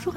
Bonjour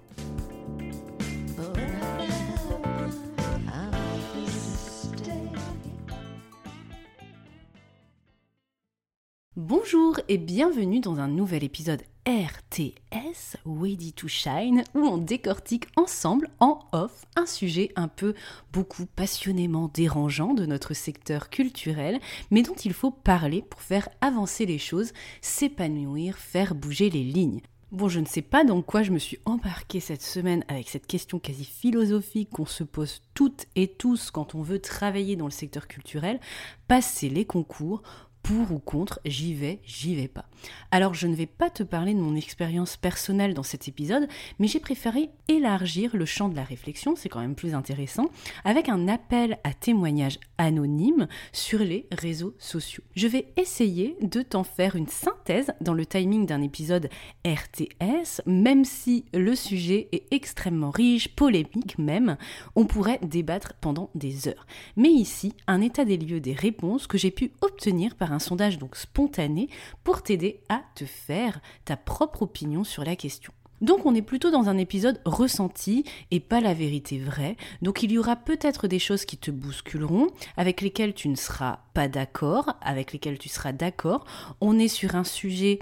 Bonjour et bienvenue dans un nouvel épisode RTS, Ready to Shine, où on décortique ensemble, en off, un sujet un peu beaucoup passionnément dérangeant de notre secteur culturel, mais dont il faut parler pour faire avancer les choses, s'épanouir, faire bouger les lignes. Bon, je ne sais pas dans quoi je me suis embarquée cette semaine avec cette question quasi philosophique qu'on se pose toutes et tous quand on veut travailler dans le secteur culturel, passer les concours, pour ou contre, j'y vais pas. Alors je ne vais pas te parler de mon expérience personnelle dans cet épisode, mais j'ai préféré élargir le champ de la réflexion, c'est quand même plus intéressant, avec un appel à témoignages anonymes sur les réseaux sociaux. Je vais essayer de t'en faire une synthèse dans le timing d'un épisode RTS, même si le sujet est extrêmement riche, polémique même, on pourrait débattre pendant des heures. Mais ici, un état des lieux des réponses que j'ai pu obtenir par un sondage donc spontané pour t'aider à te faire ta propre opinion sur la question. Donc on est plutôt dans un épisode ressenti et pas la vérité vraie, donc il y aura peut-être des choses qui te bousculeront, avec lesquelles tu ne seras pas d'accord, avec lesquelles tu seras d'accord. On est sur un sujet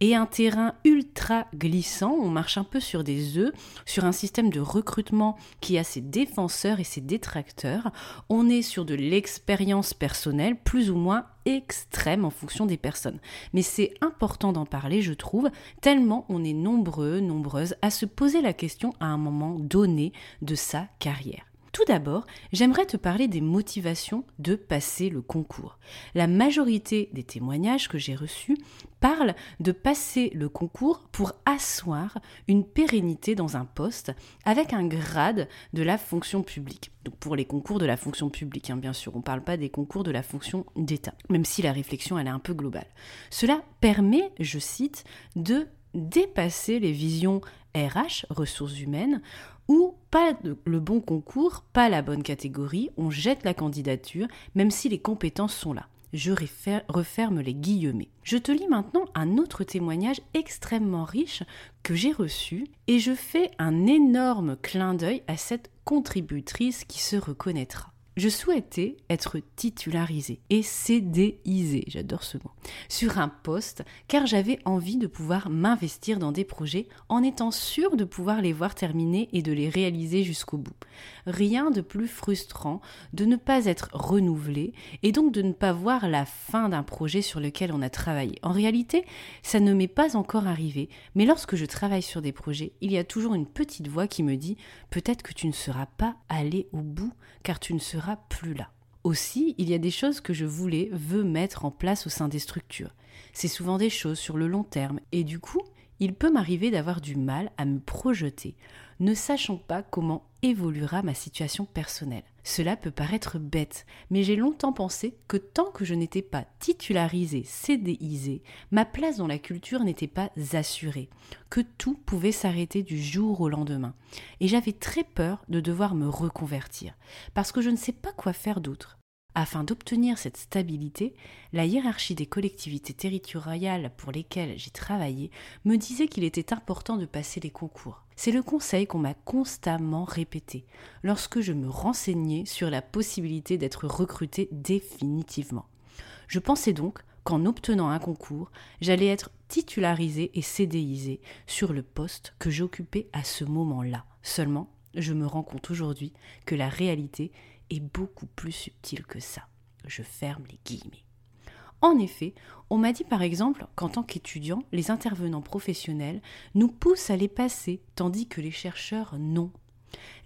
et un terrain ultra glissant, on marche un peu sur des œufs, sur un système de recrutement qui a ses défenseurs et ses détracteurs. On est sur de l'expérience personnelle, plus ou moins extrême en fonction des personnes. Mais c'est important d'en parler, je trouve, tellement on est nombreux, nombreuses à se poser la question à un moment donné de sa carrière. Tout d'abord, j'aimerais te parler des motivations de passer le concours. La majorité des témoignages que j'ai reçus parlent de passer le concours pour asseoir une pérennité dans un poste avec un grade de la fonction publique. Donc pour les concours de la fonction publique, hein, bien sûr, on ne parle pas des concours de la fonction d'État, même si la réflexion elle est un peu globale. Cela permet, je cite, de dépasser les visions RH, ressources humaines, ou pas le bon concours, pas la bonne catégorie, on jette la candidature, même si les compétences sont là. Je referme les guillemets. Je te lis maintenant un autre témoignage extrêmement riche que j'ai reçu et je fais un énorme clin d'œil à cette contributrice qui se reconnaîtra. Je souhaitais être titularisée et CDisée, j'adore ce mot, sur un poste car j'avais envie de pouvoir m'investir dans des projets en étant sûre de pouvoir les voir terminer et de les réaliser jusqu'au bout. Rien de plus frustrant de ne pas être renouvelée et donc de ne pas voir la fin d'un projet sur lequel on a travaillé. En réalité, ça ne m'est pas encore arrivé, mais lorsque je travaille sur des projets, il y a toujours une petite voix qui me dit « peut-être que tu ne seras pas allée au bout car tu ne seras plus là. » Aussi, il y a des choses que je veux mettre en place au sein des structures. C'est souvent des choses sur le long terme et du coup, il peut m'arriver d'avoir du mal à me projeter, ne sachant pas comment évoluera ma situation personnelle. Cela peut paraître bête, mais j'ai longtemps pensé que tant que je n'étais pas titularisée, CDisée, ma place dans la culture n'était pas assurée, que tout pouvait s'arrêter du jour au lendemain. Et j'avais très peur de devoir me reconvertir, parce que je ne sais pas quoi faire d'autre. Afin d'obtenir cette stabilité, la hiérarchie des collectivités territoriales pour lesquelles j'ai travaillé me disait qu'il était important de passer les concours. C'est le conseil qu'on m'a constamment répété lorsque je me renseignais sur la possibilité d'être recrutée définitivement. Je pensais donc qu'en obtenant un concours, j'allais être titularisée et CDisée sur le poste que j'occupais à ce moment-là. Seulement, je me rends compte aujourd'hui que la réalité est beaucoup plus subtil que ça. Je ferme les guillemets. En effet, on m'a dit par exemple qu'en tant qu'étudiant, les intervenants professionnels nous poussent à les passer, tandis que les chercheurs non.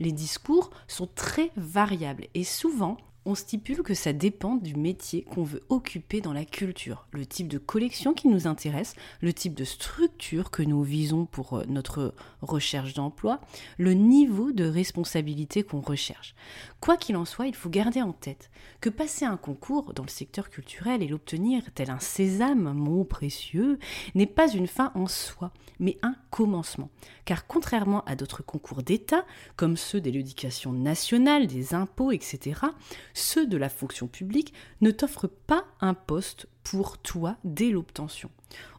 Les discours sont très variables et souvent, on stipule que ça dépend du métier qu'on veut occuper dans la culture, le type de collection qui nous intéresse, le type de structure que nous visons pour notre recherche d'emploi, le niveau de responsabilité qu'on recherche. Quoi qu'il en soit, il faut garder en tête que passer un concours dans le secteur culturel et l'obtenir tel un sésame, mot précieux, n'est pas une fin en soi, mais un commencement. Car contrairement à d'autres concours d'État, comme ceux de l'éducation nationale, des impôts, etc., ceux de la fonction publique ne t'offrent pas un poste pour toi dès l'obtention.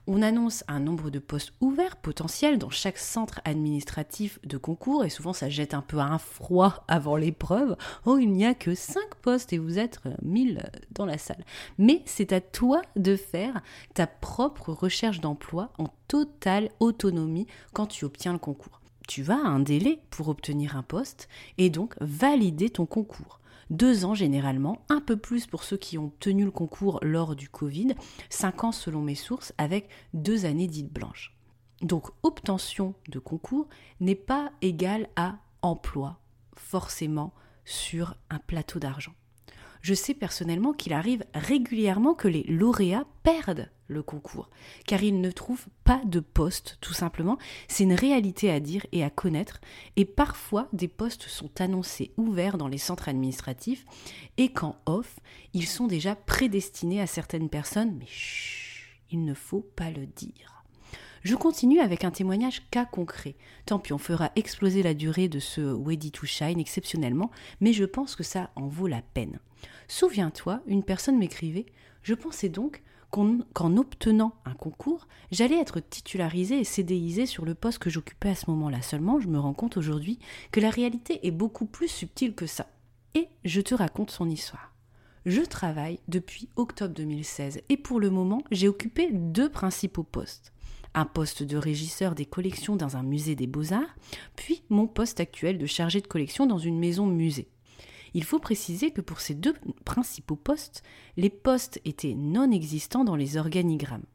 On annonce un nombre de postes ouverts potentiels dans chaque centre administratif de concours et souvent ça jette un peu un froid avant l'épreuve. Oh, il n'y a que 5 postes et vous êtes 1000 dans la salle. Mais c'est à toi de faire ta propre recherche d'emploi en totale autonomie quand tu obtiens le concours. Tu vas à un délai pour obtenir un poste et donc valider ton concours. 2 ans généralement, un peu plus pour ceux qui ont obtenu le concours lors du Covid, 5 ans selon mes sources, avec 2 années dites blanches. Donc obtention de concours n'est pas égale à emploi, forcément sur un plateau d'argent. Je sais personnellement qu'il arrive régulièrement que les lauréats perdent le concours, car ils ne trouvent pas de poste, tout simplement. C'est une réalité à dire et à connaître, et parfois des postes sont annoncés ouverts dans les centres administratifs, et qu'en off, ils sont déjà prédestinés à certaines personnes, mais chut, il ne faut pas le dire. Je continue avec un témoignage cas concret. Tant pis, on fera exploser la durée de ce Ready to Shine exceptionnellement, mais je pense que ça en vaut la peine. Souviens-toi, une personne m'écrivait « Je pensais donc qu'en obtenant un concours, j'allais être titularisée et CDIsée sur le poste que j'occupais à ce moment-là. Seulement, je me rends compte aujourd'hui que la réalité est beaucoup plus subtile que ça. » Et je te raconte son histoire. Je travaille depuis octobre 2016 et pour le moment, j'ai occupé 2 principaux postes. Un poste de régisseur des collections dans un musée des Beaux-Arts, puis mon poste actuel de chargé de collection dans une maison musée. Il faut préciser que pour ces 2 principaux postes, les postes étaient non existants dans les organigrammes.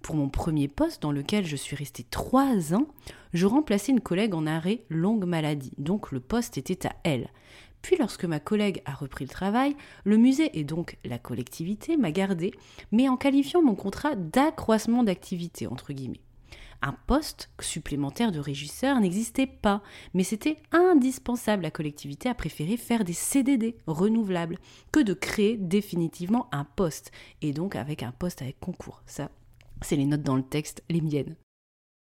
Pour mon premier poste, dans lequel je suis restée 3 ans, je remplaçais une collègue en arrêt longue maladie, donc le poste était à elle. Puis lorsque ma collègue a repris le travail, le musée et donc la collectivité m'a gardée, mais en qualifiant mon contrat d'accroissement d'activité, entre guillemets. Un poste supplémentaire de régisseur n'existait pas, mais c'était indispensable. La collectivité a préféré faire des CDD renouvelables que de créer définitivement un poste, et donc avec un poste avec concours. Ça, c'est les notes dans le texte, les miennes.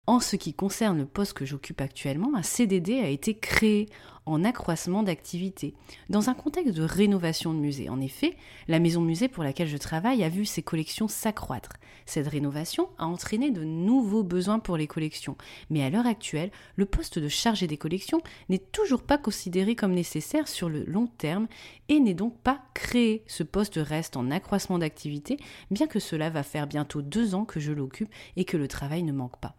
En ce qui concerne le poste que j'occupe actuellement, un CDD a été créé en accroissement d'activité, dans un contexte de rénovation de musée. En effet, la maison musée pour laquelle je travaille a vu ses collections s'accroître. Cette rénovation a entraîné de nouveaux besoins pour les collections, mais à l'heure actuelle, le poste de chargé des collections n'est toujours pas considéré comme nécessaire sur le long terme et n'est donc pas créé. Ce poste reste en accroissement d'activité, bien que cela va faire bientôt 2 ans que je l'occupe et que le travail ne manque pas.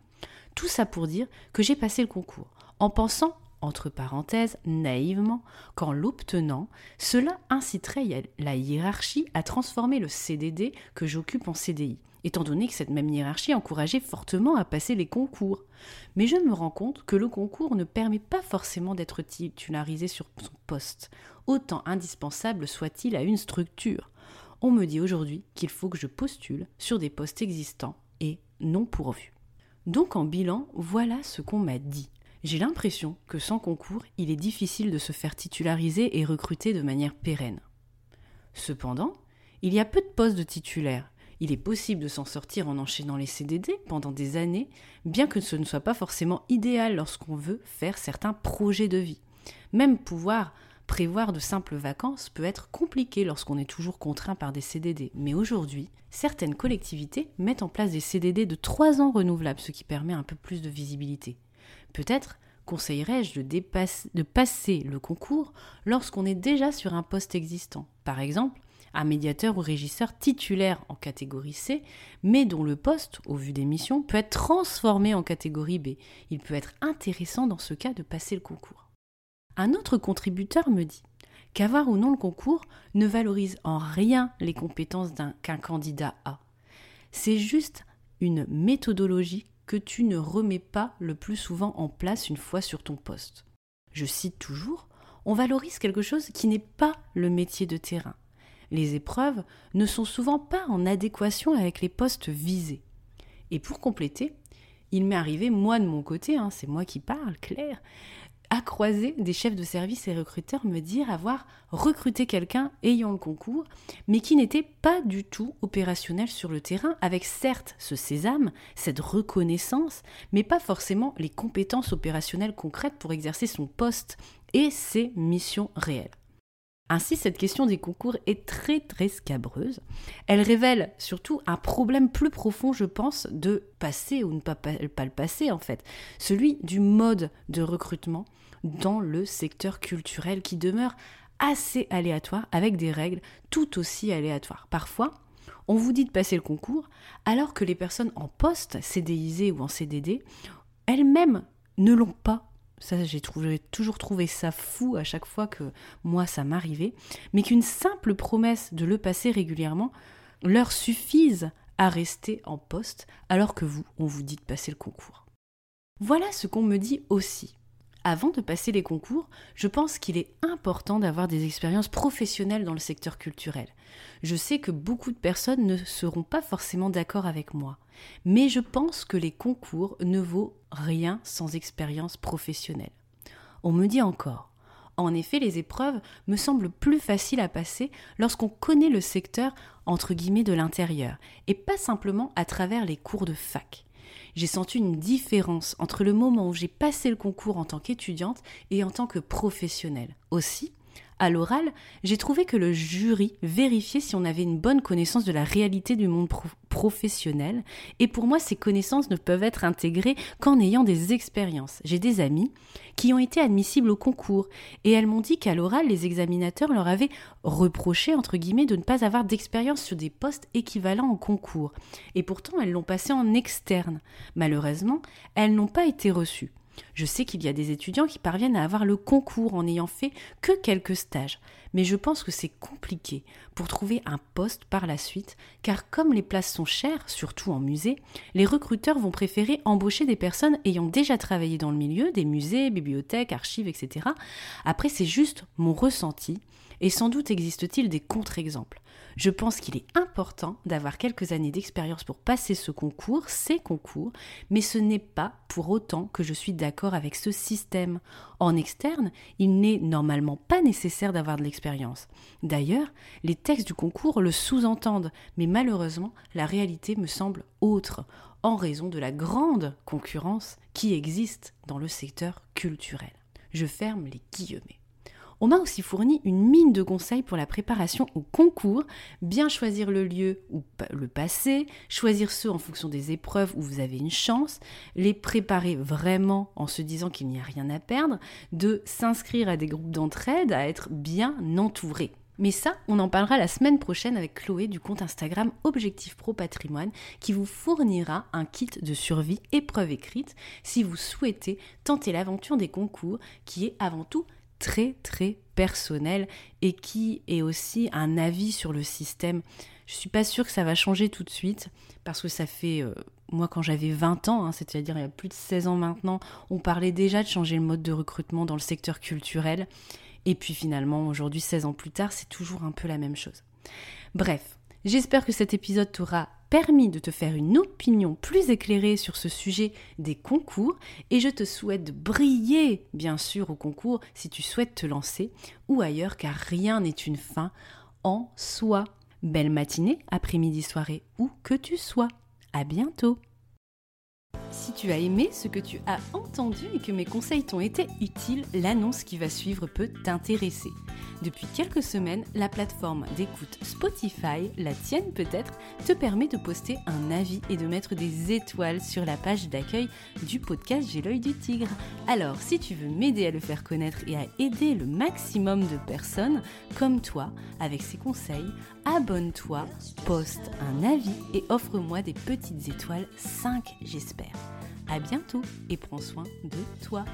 Tout ça pour dire que j'ai passé le concours, en pensant, entre parenthèses, naïvement, qu'en l'obtenant, cela inciterait la hiérarchie à transformer le CDD que j'occupe en CDI, étant donné que cette même hiérarchie encourageait fortement à passer les concours. Mais je me rends compte que le concours ne permet pas forcément d'être titularisé sur son poste, autant indispensable soit-il à une structure. On me dit aujourd'hui qu'il faut que je postule sur des postes existants et non pourvus. Donc en bilan, voilà ce qu'on m'a dit. J'ai l'impression que sans concours, il est difficile de se faire titulariser et recruter de manière pérenne. Cependant, il y a peu de postes de titulaires. Il est possible de s'en sortir en enchaînant les CDD pendant des années, bien que ce ne soit pas forcément idéal lorsqu'on veut faire certains projets de vie. Même pouvoir prévoir de simples vacances peut être compliqué lorsqu'on est toujours contraint par des CDD. Mais aujourd'hui, certaines collectivités mettent en place des CDD de 3 ans renouvelables, ce qui permet un peu plus de visibilité. Peut-être conseillerais-je de passer le concours lorsqu'on est déjà sur un poste existant. Par exemple, un médiateur ou régisseur titulaire en catégorie C, mais dont le poste, au vu des missions, peut être transformé en catégorie B. Il peut être intéressant dans ce cas de passer le concours. Un autre contributeur me dit qu'avoir ou non le concours ne valorise en rien les compétences qu'un candidat a. C'est juste une méthodologie que tu ne remets pas le plus souvent en place une fois sur ton poste. Je cite toujours on valorise quelque chose qui n'est pas le métier de terrain. Les épreuves ne sont souvent pas en adéquation avec les postes visés. Et pour compléter, il m'est arrivé, moi de mon côté, c'est moi qui parle, Claire, à croiser des chefs de service et recruteurs me dire avoir recruté quelqu'un ayant le concours, mais qui n'était pas du tout opérationnel sur le terrain, avec certes ce sésame, cette reconnaissance, mais pas forcément les compétences opérationnelles concrètes pour exercer son poste et ses missions réelles. Ainsi, cette question des concours est très très scabreuse. Elle révèle surtout un problème plus profond, je pense, de passer ou ne pas le passer en fait, celui du mode de recrutement dans le secteur culturel qui demeure assez aléatoire avec des règles tout aussi aléatoires. Parfois, on vous dit de passer le concours alors que les personnes en poste, CDIsées ou en CDD, elles-mêmes ne l'ont pas. Ça, j'ai toujours trouvé ça fou à chaque fois que moi ça m'arrivait, mais qu'une simple promesse de le passer régulièrement leur suffise à rester en poste alors que vous, on vous dit de passer le concours. Voilà ce qu'on me dit aussi. Avant de passer les concours, je pense qu'il est important d'avoir des expériences professionnelles dans le secteur culturel. Je sais que beaucoup de personnes ne seront pas forcément d'accord avec moi, mais je pense que les concours ne vaut rien sans expérience professionnelle. On me dit encore, en effet, les épreuves me semblent plus faciles à passer lorsqu'on connaît le secteur entre guillemets de l'intérieur et pas simplement à travers les cours de fac. J'ai senti une différence entre le moment où j'ai passé le concours en tant qu'étudiante et en tant que professionnelle. Aussi, à l'oral, j'ai trouvé que le jury vérifiait si on avait une bonne connaissance de la réalité du monde professionnel. Et pour moi, ces connaissances ne peuvent être intégrées qu'en ayant des expériences. J'ai des amies qui ont été admissibles au concours et elles m'ont dit qu'à l'oral, les examinateurs leur avaient reproché, entre guillemets, de ne pas avoir d'expérience sur des postes équivalents au concours. Et pourtant, elles l'ont passé en externe. Malheureusement, elles n'ont pas été reçues. Je sais qu'il y a des étudiants qui parviennent à avoir le concours en n'ayant fait que quelques stages, mais je pense que c'est compliqué pour trouver un poste par la suite, car comme les places sont chères, surtout en musée, les recruteurs vont préférer embaucher des personnes ayant déjà travaillé dans le milieu, des musées, bibliothèques, archives, etc. Après, c'est juste mon ressenti, et sans doute existe-t-il des contre-exemples. Je pense qu'il est important d'avoir quelques années d'expérience pour passer ce concours, ces concours, mais ce n'est pas pour autant que je suis d'accord avec ce système. En externe, il n'est normalement pas nécessaire d'avoir de l'expérience. D'ailleurs, les textes du concours le sous-entendent, mais malheureusement, la réalité me semble autre, en raison de la grande concurrence qui existe dans le secteur culturel. Je ferme les guillemets. On m'a aussi fourni une mine de conseils pour la préparation au concours, bien choisir le lieu ou le passer, choisir ceux en fonction des épreuves où vous avez une chance, les préparer vraiment en se disant qu'il n'y a rien à perdre, de s'inscrire à des groupes d'entraide, à être bien entouré. Mais ça, on en parlera la semaine prochaine avec Chloé du compte Instagram Objectif Pro Patrimoine qui vous fournira un kit de survie épreuve écrite si vous souhaitez tenter l'aventure des concours qui est avant tout très très personnel et qui est aussi un avis sur le système. Je suis pas sûre que ça va changer tout de suite parce que ça fait, moi quand j'avais 20 ans, c'est-à-dire il y a plus de 16 ans maintenant, on parlait déjà de changer le mode de recrutement dans le secteur culturel et puis finalement aujourd'hui 16 ans plus tard c'est toujours un peu la même chose. Bref, j'espère que cet épisode t'aura permis de te faire une opinion plus éclairée sur ce sujet des concours et je te souhaite de briller bien sûr au concours si tu souhaites te lancer ou ailleurs car rien n'est une fin en soi. Belle matinée, après-midi, soirée, où que tu sois. À bientôt. Si tu as aimé ce que tu as entendu et que mes conseils t'ont été utiles, l'annonce qui va suivre peut t'intéresser. Depuis quelques semaines, la plateforme d'écoute Spotify, la tienne peut-être, te permet de poster un avis et de mettre des étoiles sur la page d'accueil du podcast J'ai l'œil du tigre. Alors, si tu veux m'aider à le faire connaître et à aider le maximum de personnes comme toi, avec ces conseils, abonne-toi, poste un avis et offre-moi des petites étoiles, 5 j'espère. À bientôt et prends soin de toi.